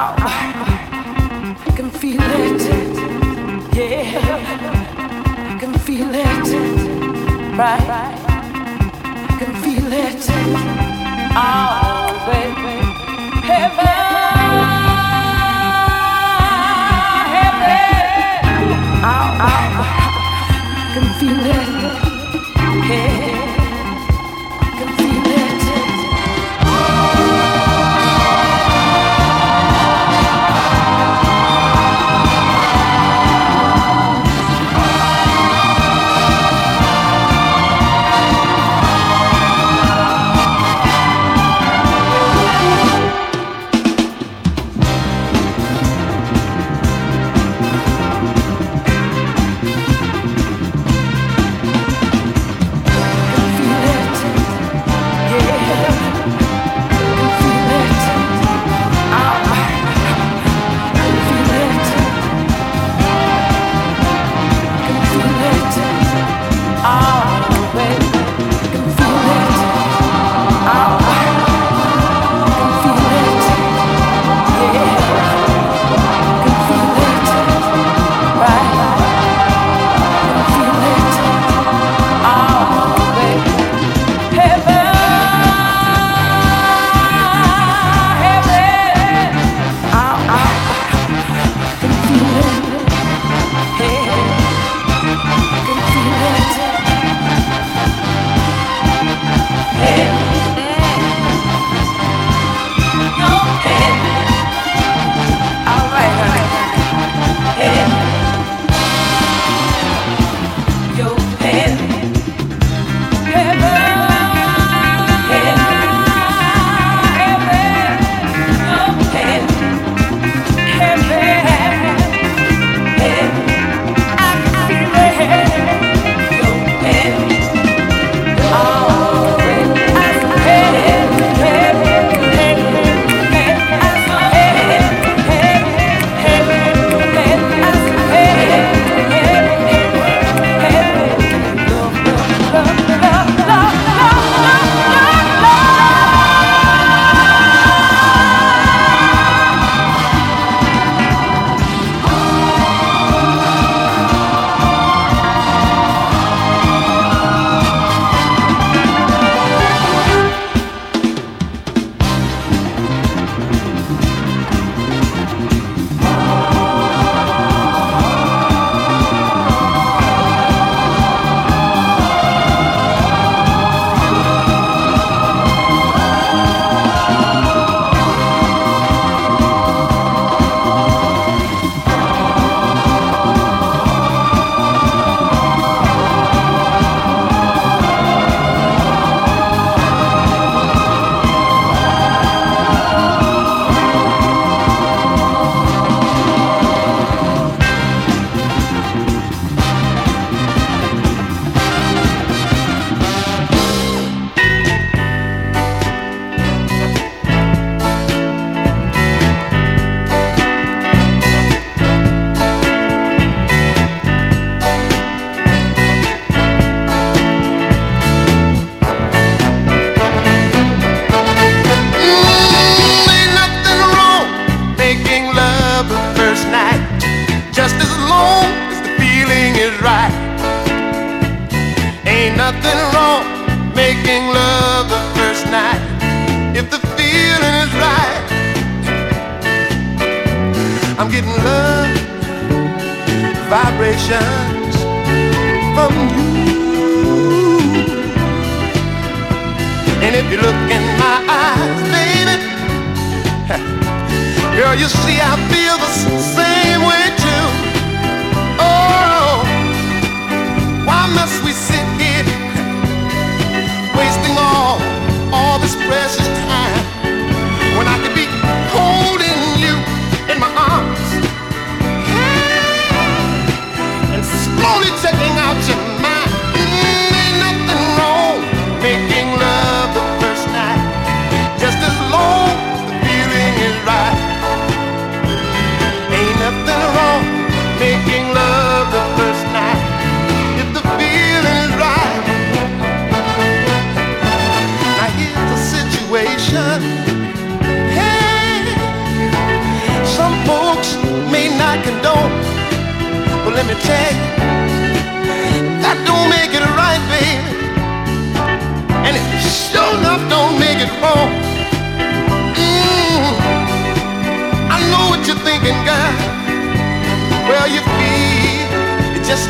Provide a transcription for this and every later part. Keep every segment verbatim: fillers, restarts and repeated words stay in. now. I can feel it, yeah. I can feel it, right? I can feel it, oh baby. Heaven, heaven, oh, oh. I can feel it, yeah.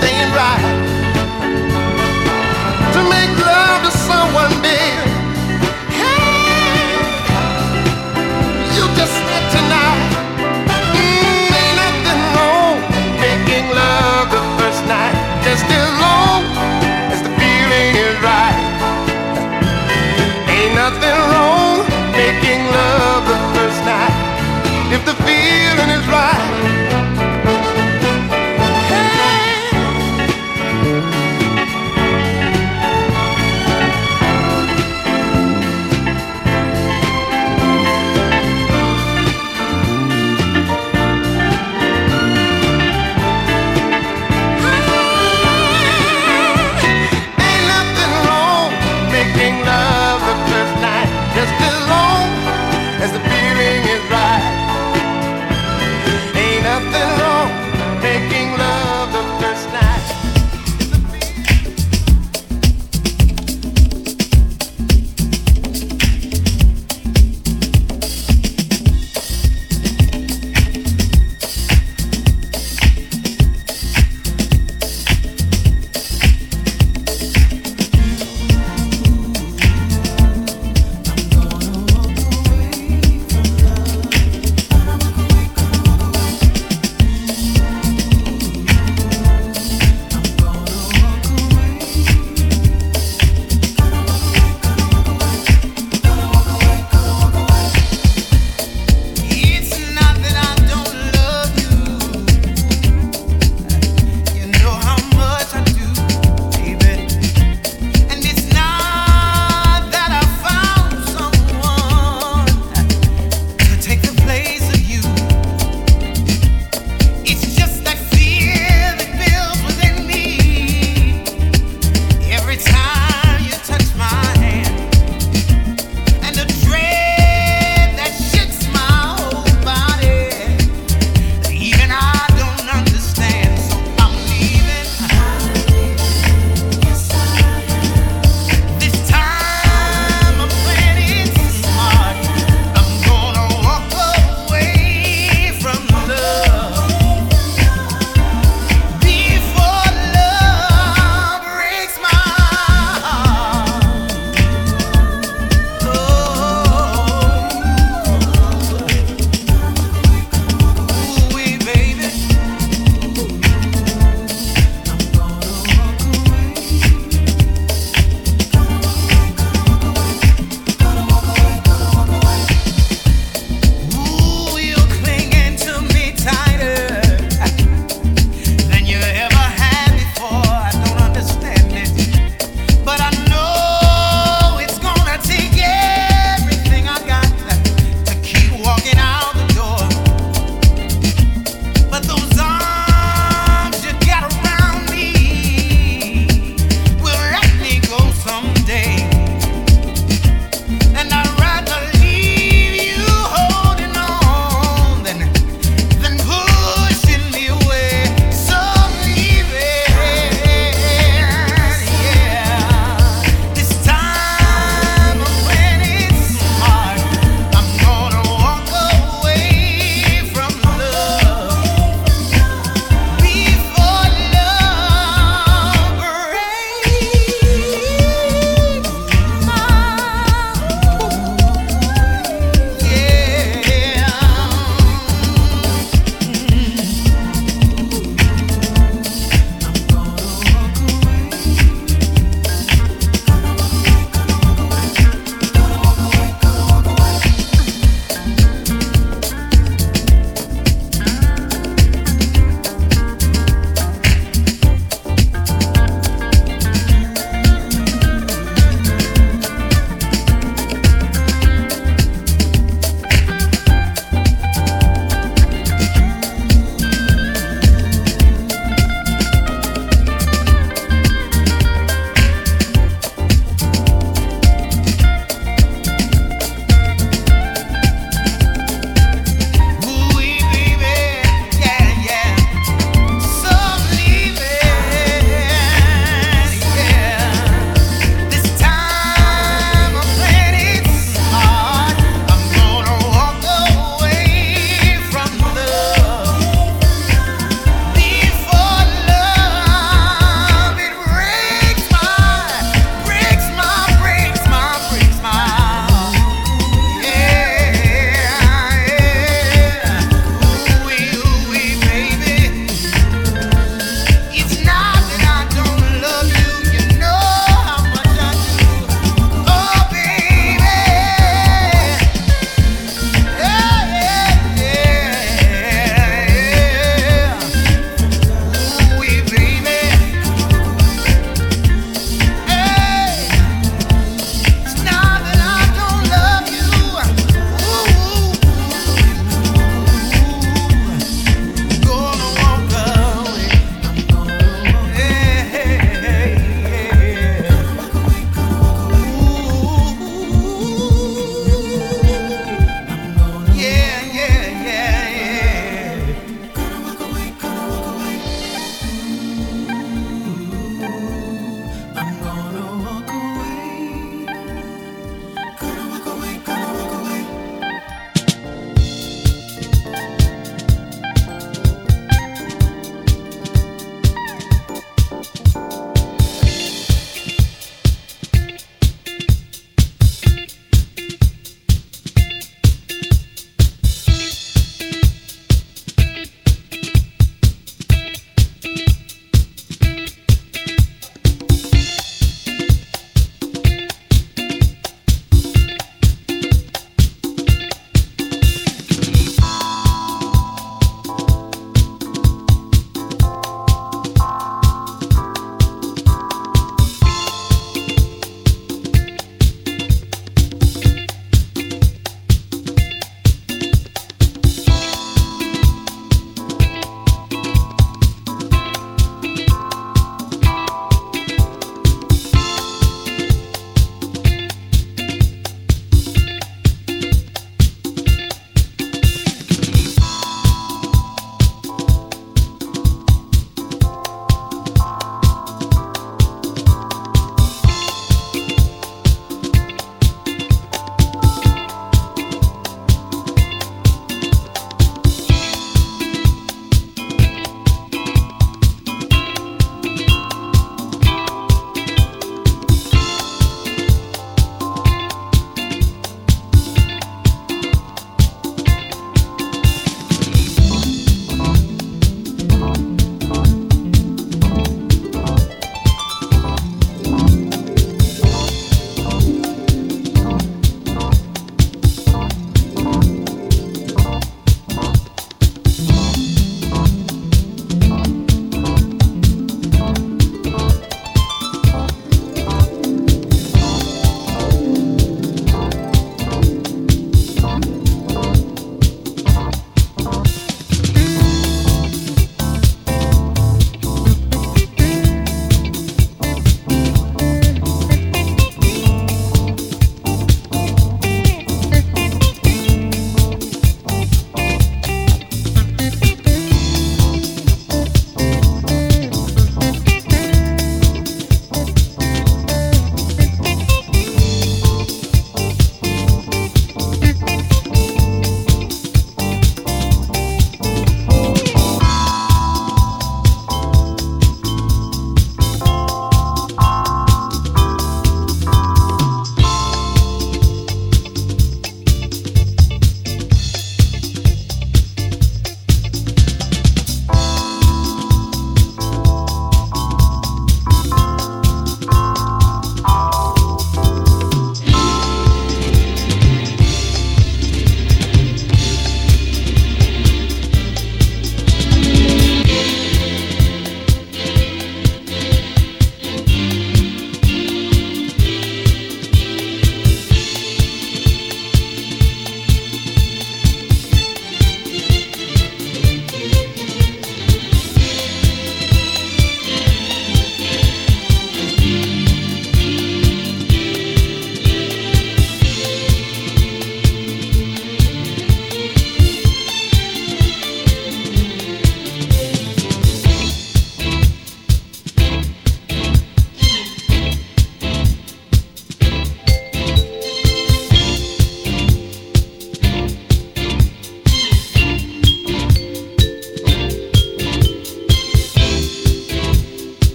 stand right to make love to someone big. Hey, you just said tonight, mm, ain't nothing wrong making love the first night, just as long as the feeling is right. Ain't nothing wrong making love the first night if the feeling is right.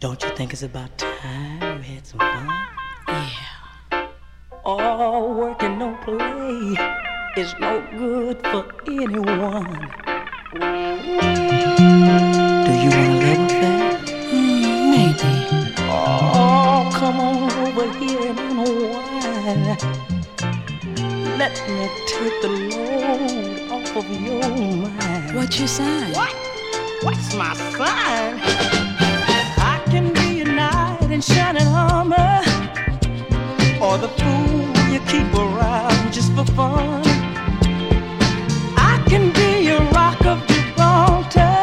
Don't you think it's about time we had some fun? Yeah. All work and no play is no good for anyone. Do you want to live with that? Mm, maybe. Oh, come on over here and unwind. Let me take the load off of your mind. What's your sign? What? What's my sign? Shining armor, or the fool you keep around just for fun. I can be your rock of Gibraltar,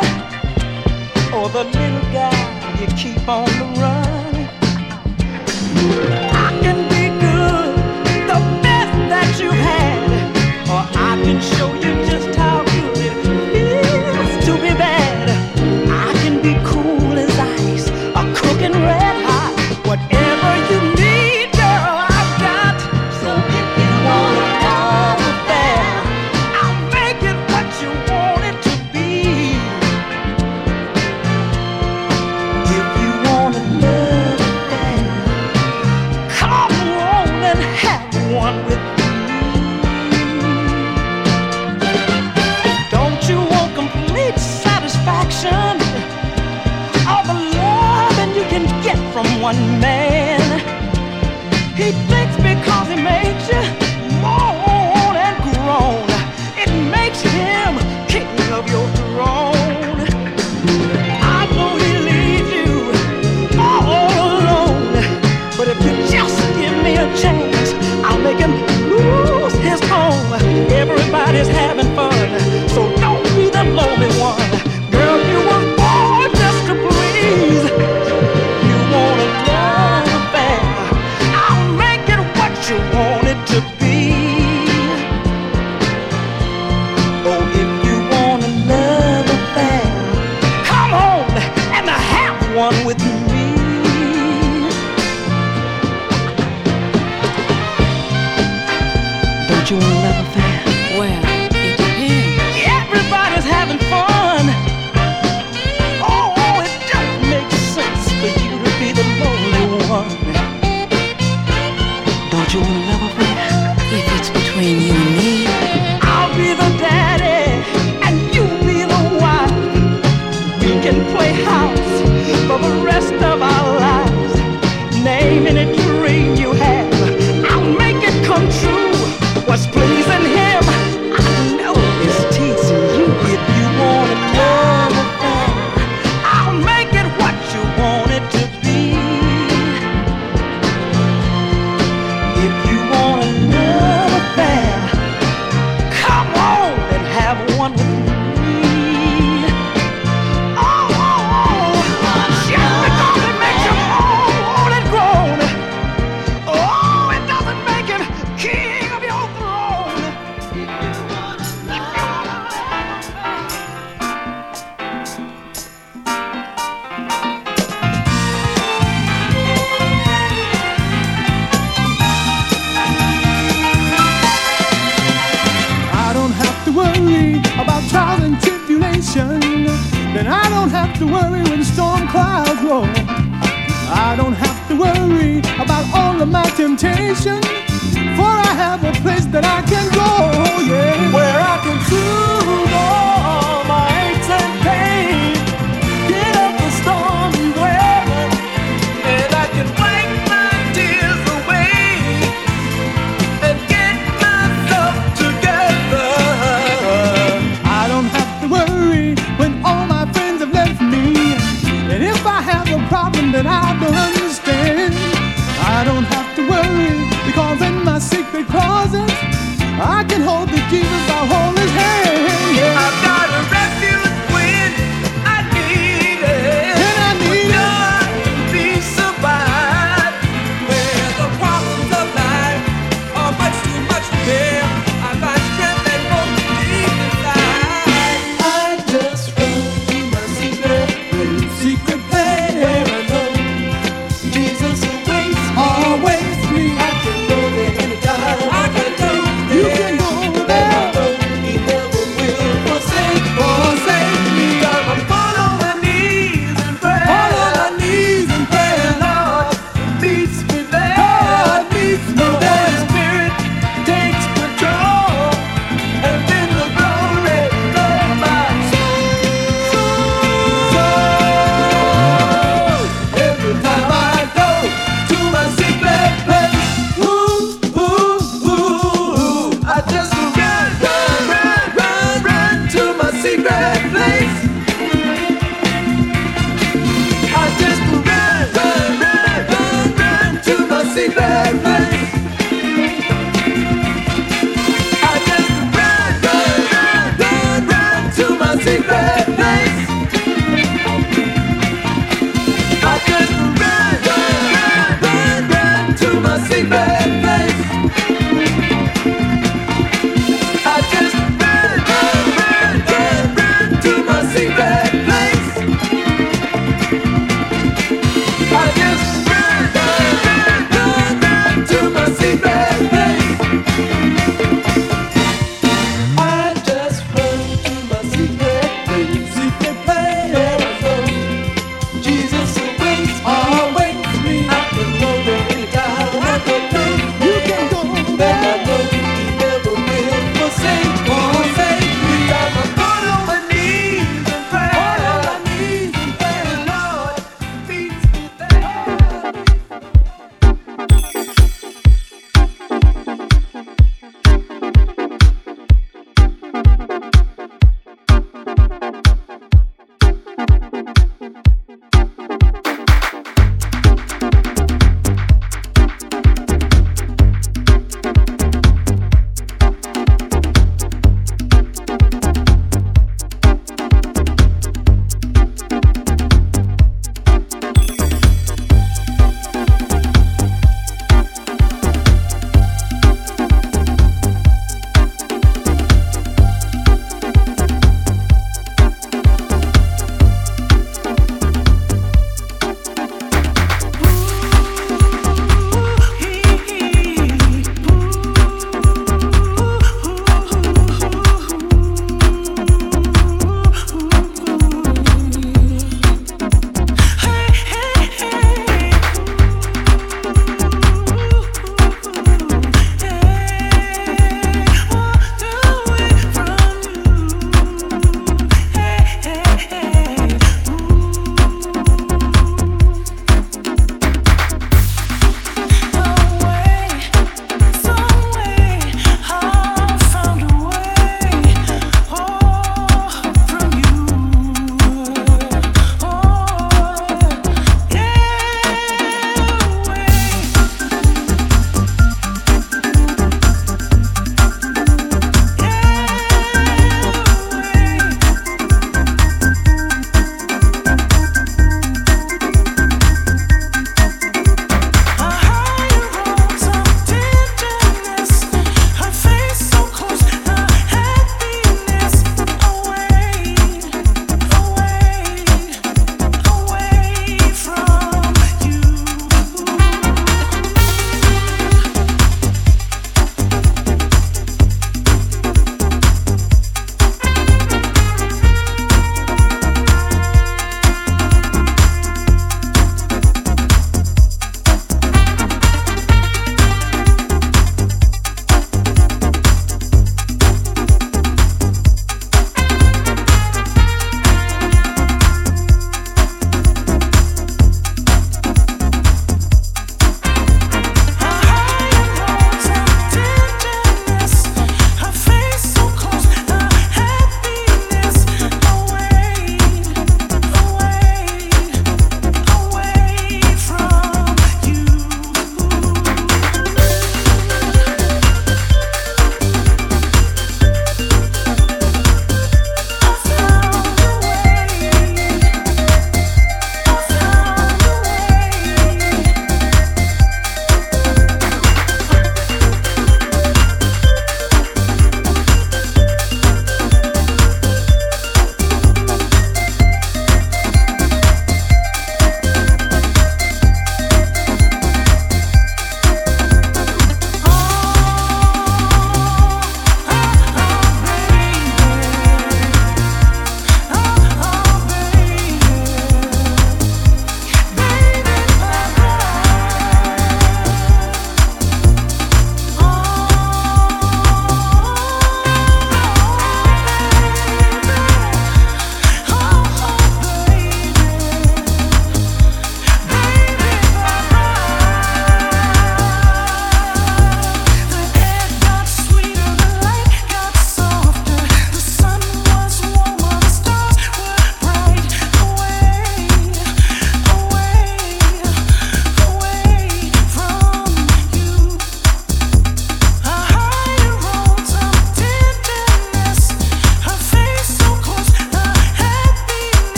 or the little guy you keep on the run. I can be good, the best that you had, or I can show you just how good it feels to be bad. I can be cool as ice, a crook and red. From one man, he thinks because he makes you moan and groan, it makes him king of your throne. I know he leaves you all alone, but if you just give me a chance, I'll make him lose his home. Everybody's having fun, so don't be the lonely one. Girl, you were born just to please. You want it to be. Oh, if you want to love a thing, come on and have one with me. Don't you want to love a thing? Well, it depends. Everybody's having fun. Oh, it don't make sense for you to be the lonely one. You wanna love a friend? If it's between you and me, I'll be the daddy and you be the wife. We can play house for the rest of our lives. Name any dream you have, I'll make it come true. What's pleasing him, I know is teasing you. If you wanna love a friend, I'll make it what you want it to be. Then I don't have to worry when storm clouds roll. I don't have to worry about all of my temptation, for I have a place that I can go, yeah, where I can soothe all my aches and pain. Get up the stormy weather, and I can wipe my tears away and get myself together. I don't have to worry when all my friends have left me, and if I have a problem that I don't understand, I don't have to worry, because in my secret closet I can hold the Jesus, I'll hold his hand, yeah.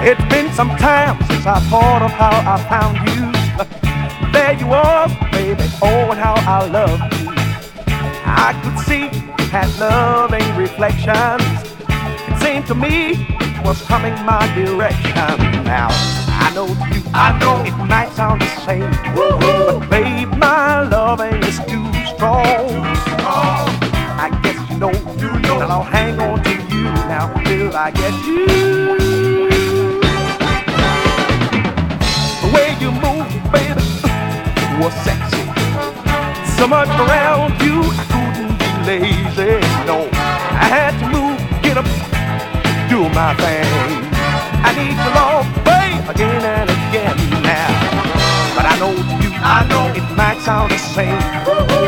It's been some time since I thought of how I found you. There you are, baby, oh, and how I love you. I could see you had loving reflections. It seemed to me it was coming my direction. Now, I know you, I know it might sound the same. Woo-hoo. But babe, my loving is too strong. Too strong. I guess you know, you know, and I'll hang on to you now till I get you. The way you move, baby, was sexy. So much around you, I couldn't be lazy, no. I had to move, get up, do my thing. I need your love, babe, again and again now. But I know you, I know it might sound the same.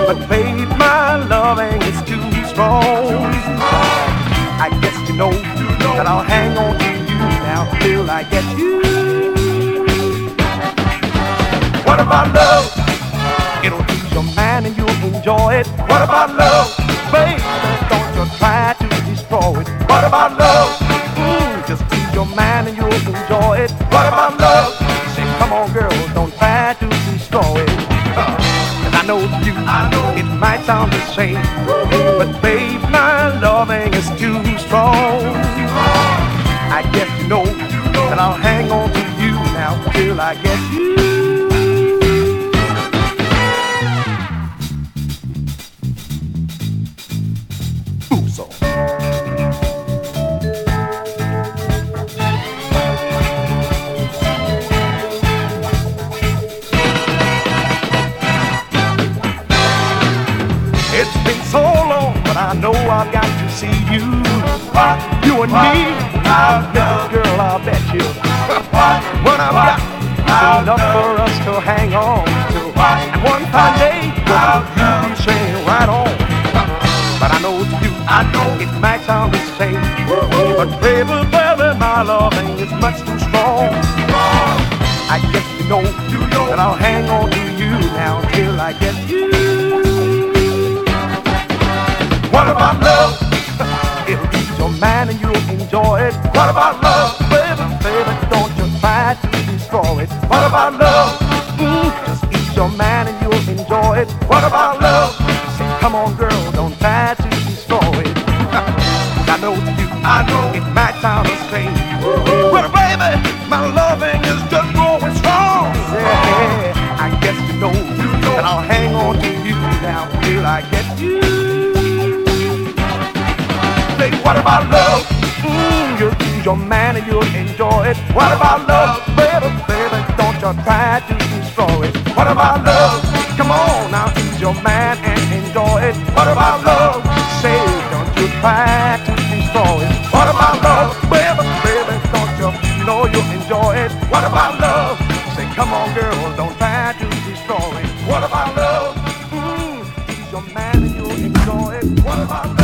But babe, my loving is too strong. I guess you know that I'll hang on to you now till I get you. What about love? It'll ease your mind and you'll enjoy it. What about love? Baby, don't you try to destroy it. What about love? Mm, just ease your mind and you'll enjoy it. What about love? Say, come on, girl, don't try to destroy it. Uh, and I know you, I know it might sound the same. But babe, my loving is too strong. I guess you know that I'll hang on to you now till I get you. I know I've got to see you. What? You and what? Me, I love, girl, I bet you. What? What I've what? Got, enough for us to hang on to. What? And one fine day, girl, you'll be saying right on. But I know it's you, I know it might sound the same. But baby, baby, my loving is much too strong. I guess you know, you know that I'll hang on to you now till I get you. What about love? It'll ease your mind and you'll enjoy it. What about love? Baby, baby, don't you try to destroy it. What about love? Mm, just ease your mind and you'll enjoy it. What about love? Say, come on, girl, don't try to destroy it. I know it's you, I know it might sound a strange. But baby, my loving is just growing strong. Yeah, I guess you know, you know, and I'll hang on to you now till I get you. What about love? Mm, you'll use your mind and you'll enjoy it. What about love? Baby, baby, don't you try to destroy it. What about love? Come on now, use your mind and enjoy it. What about love? Say, don't you try to destroy it. What about love? Baby, baby, don't you know you'll enjoy it. What about love? Say, come on, girl, don't try to destroy it. What about love? Mm, use your mind and you'll enjoy it. What about love?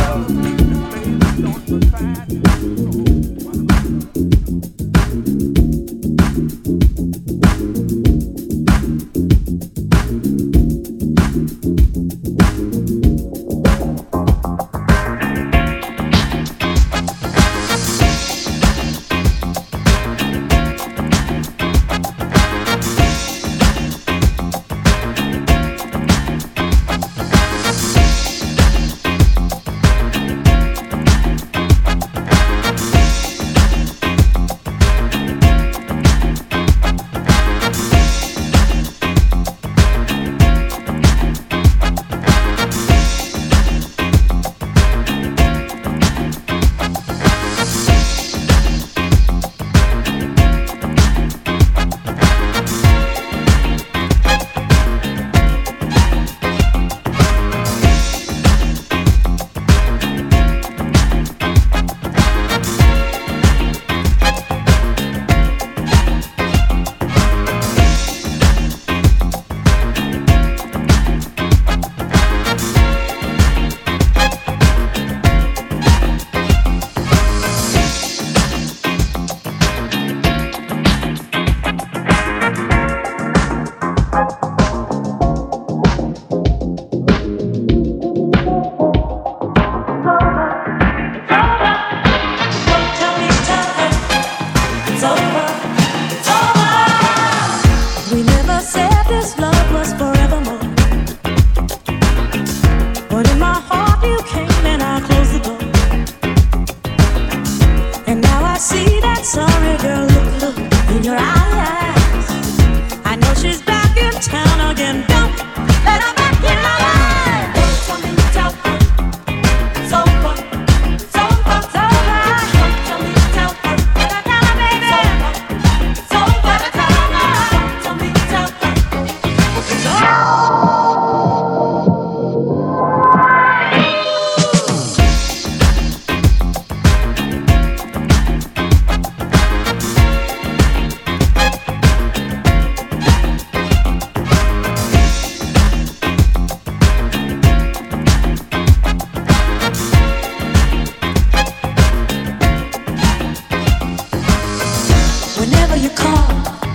you call,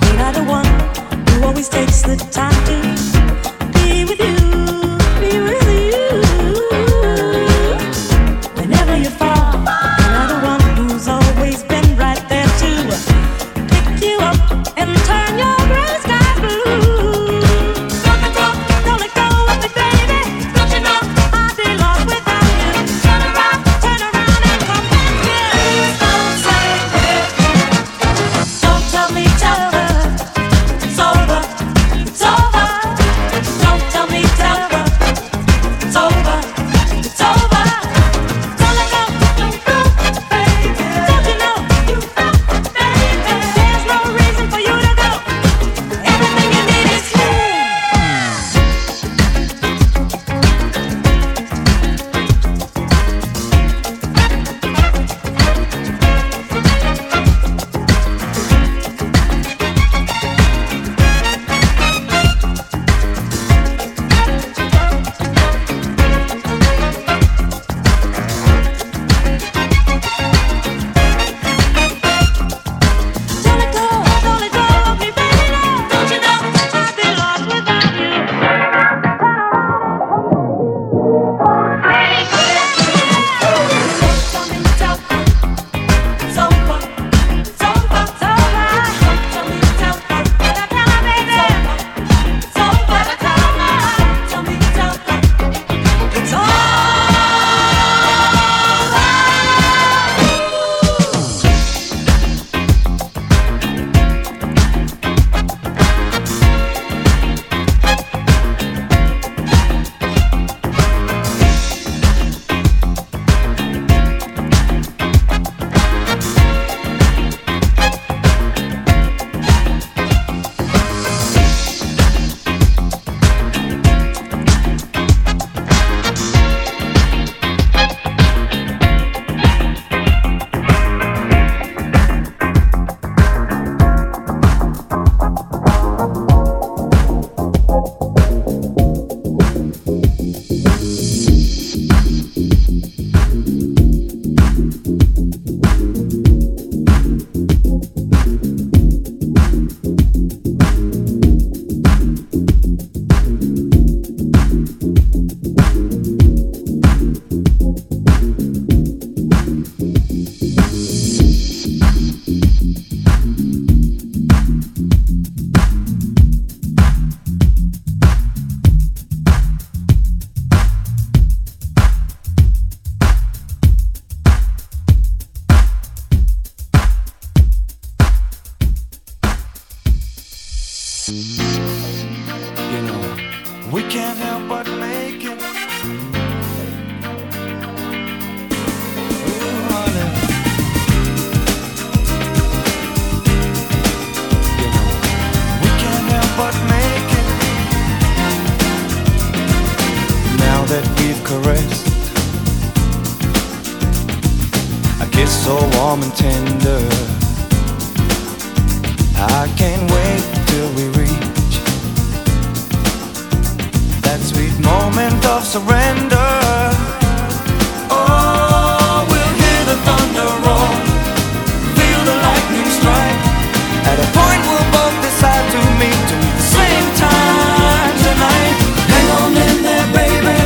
you're not the one who always takes the time to be with you, be with you. Whenever you fall, you're not the one who's always been right there to pick you up and turn your gray skies blue. Don't let go, don't let go of me, baby. Don't you know I'd be lost without you? Turn around, turn around and come back here. Please don't say it. Don't tell me it's over. It's over. It's over. Don't tell me it's over. It's over. It's over. Don't let go, don't let go of me, baby. Don't you know you felt it, baby? There's no reason for you to go. Everything you need is here. Don't let go, don't let go of me, baby. Don't you know I'd be lost without you? Don't tell me it's over. It's over. It's over. It's over. Don't tell me it's over. Don't tell me it's over. It's over. It's over. Don't tell me it's over. It's over. You know, we can't help but make it. Ooh, honey. You know, we can't help but make it. Now that we've caressed, a kiss so warm and tender, I can't wait till we reach that sweet moment of surrender. Oh, we'll hear the thunder roll, feel the lightning strike. At a point we'll both decide to meet at the same time tonight. Hang on in there, baby.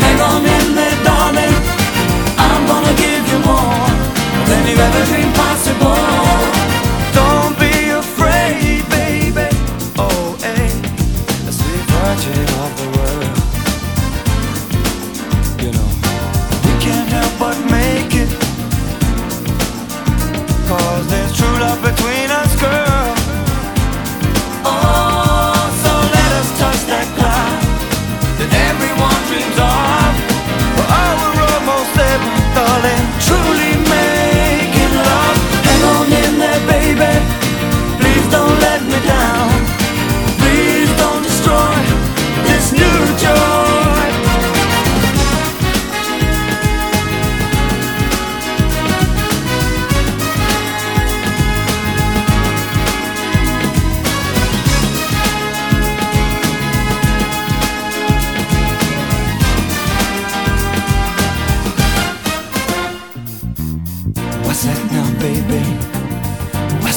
Hang on in there, darling. I'm gonna give you more than you ever dreamed possible. Don't be afraid, baby. Oh, hey, the sweet virgin of the world.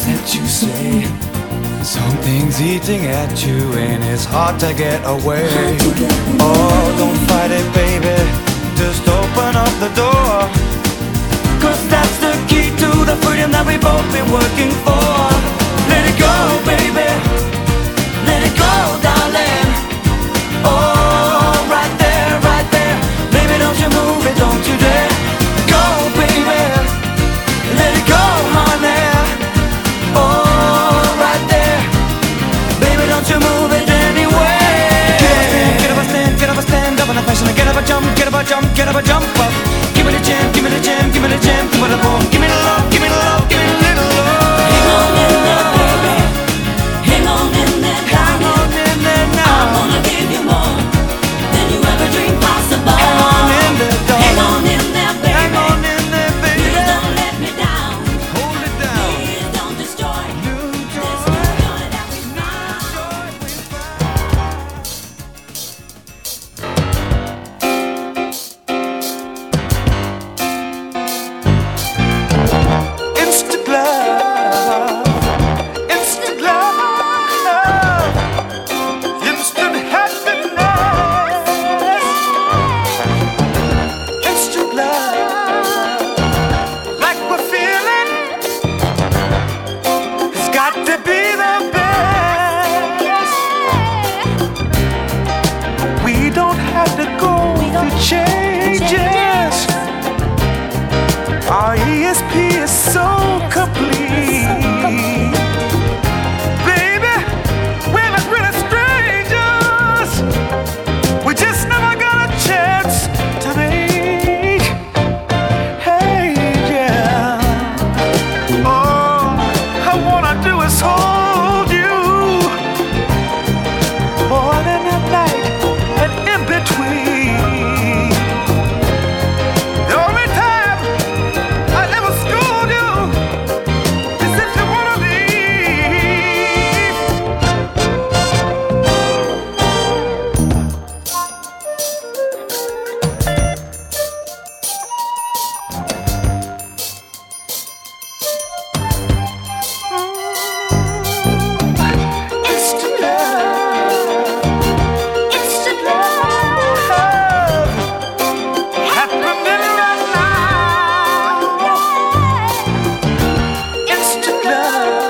that you say. Something's eating at you and it's hard to get away. Oh, don't fight it, baby, just open up the door. Cause that's the key to the freedom that we've both been working for. Let it go, baby, let it go, darling. Oh, right there, right there. Baby, don't you move it, don't you dare. Go, baby, let it go, honey. Oh, right there. Baby, don't you move it anyway. Get up a stand, get up a stand, get up a stand, up in a fashion. Get up a jump, get up a jump, get up a jump up. Give me the jam, give me the jam, give me the jam, give me the boom. Give me the love, give me the love, give me the little love. Hang on in there, baby. Hang on in there, darling. Hang on in there now. I wanna give you more than you ever dreamed possible. Hang on in there, darling. Hang on in there, baby. Hang on in there, baby. Please don't let me down. Hold it down. Please don't destroy. New joy. This new joy that we found. Instant love. Instant love. Instant happiness. Instant love. Like we're feeling, it's got to be the best. We don't have to go through changes. Our E S P is so complete. Baby, we're not really strangers. We just never got a chance to make. Hey, yeah. All I wanna do is hold you. Morning and night and in between. The only time I ever scold you is if you wanna leave. Instant love. Instant love. Happening right now. Instant love.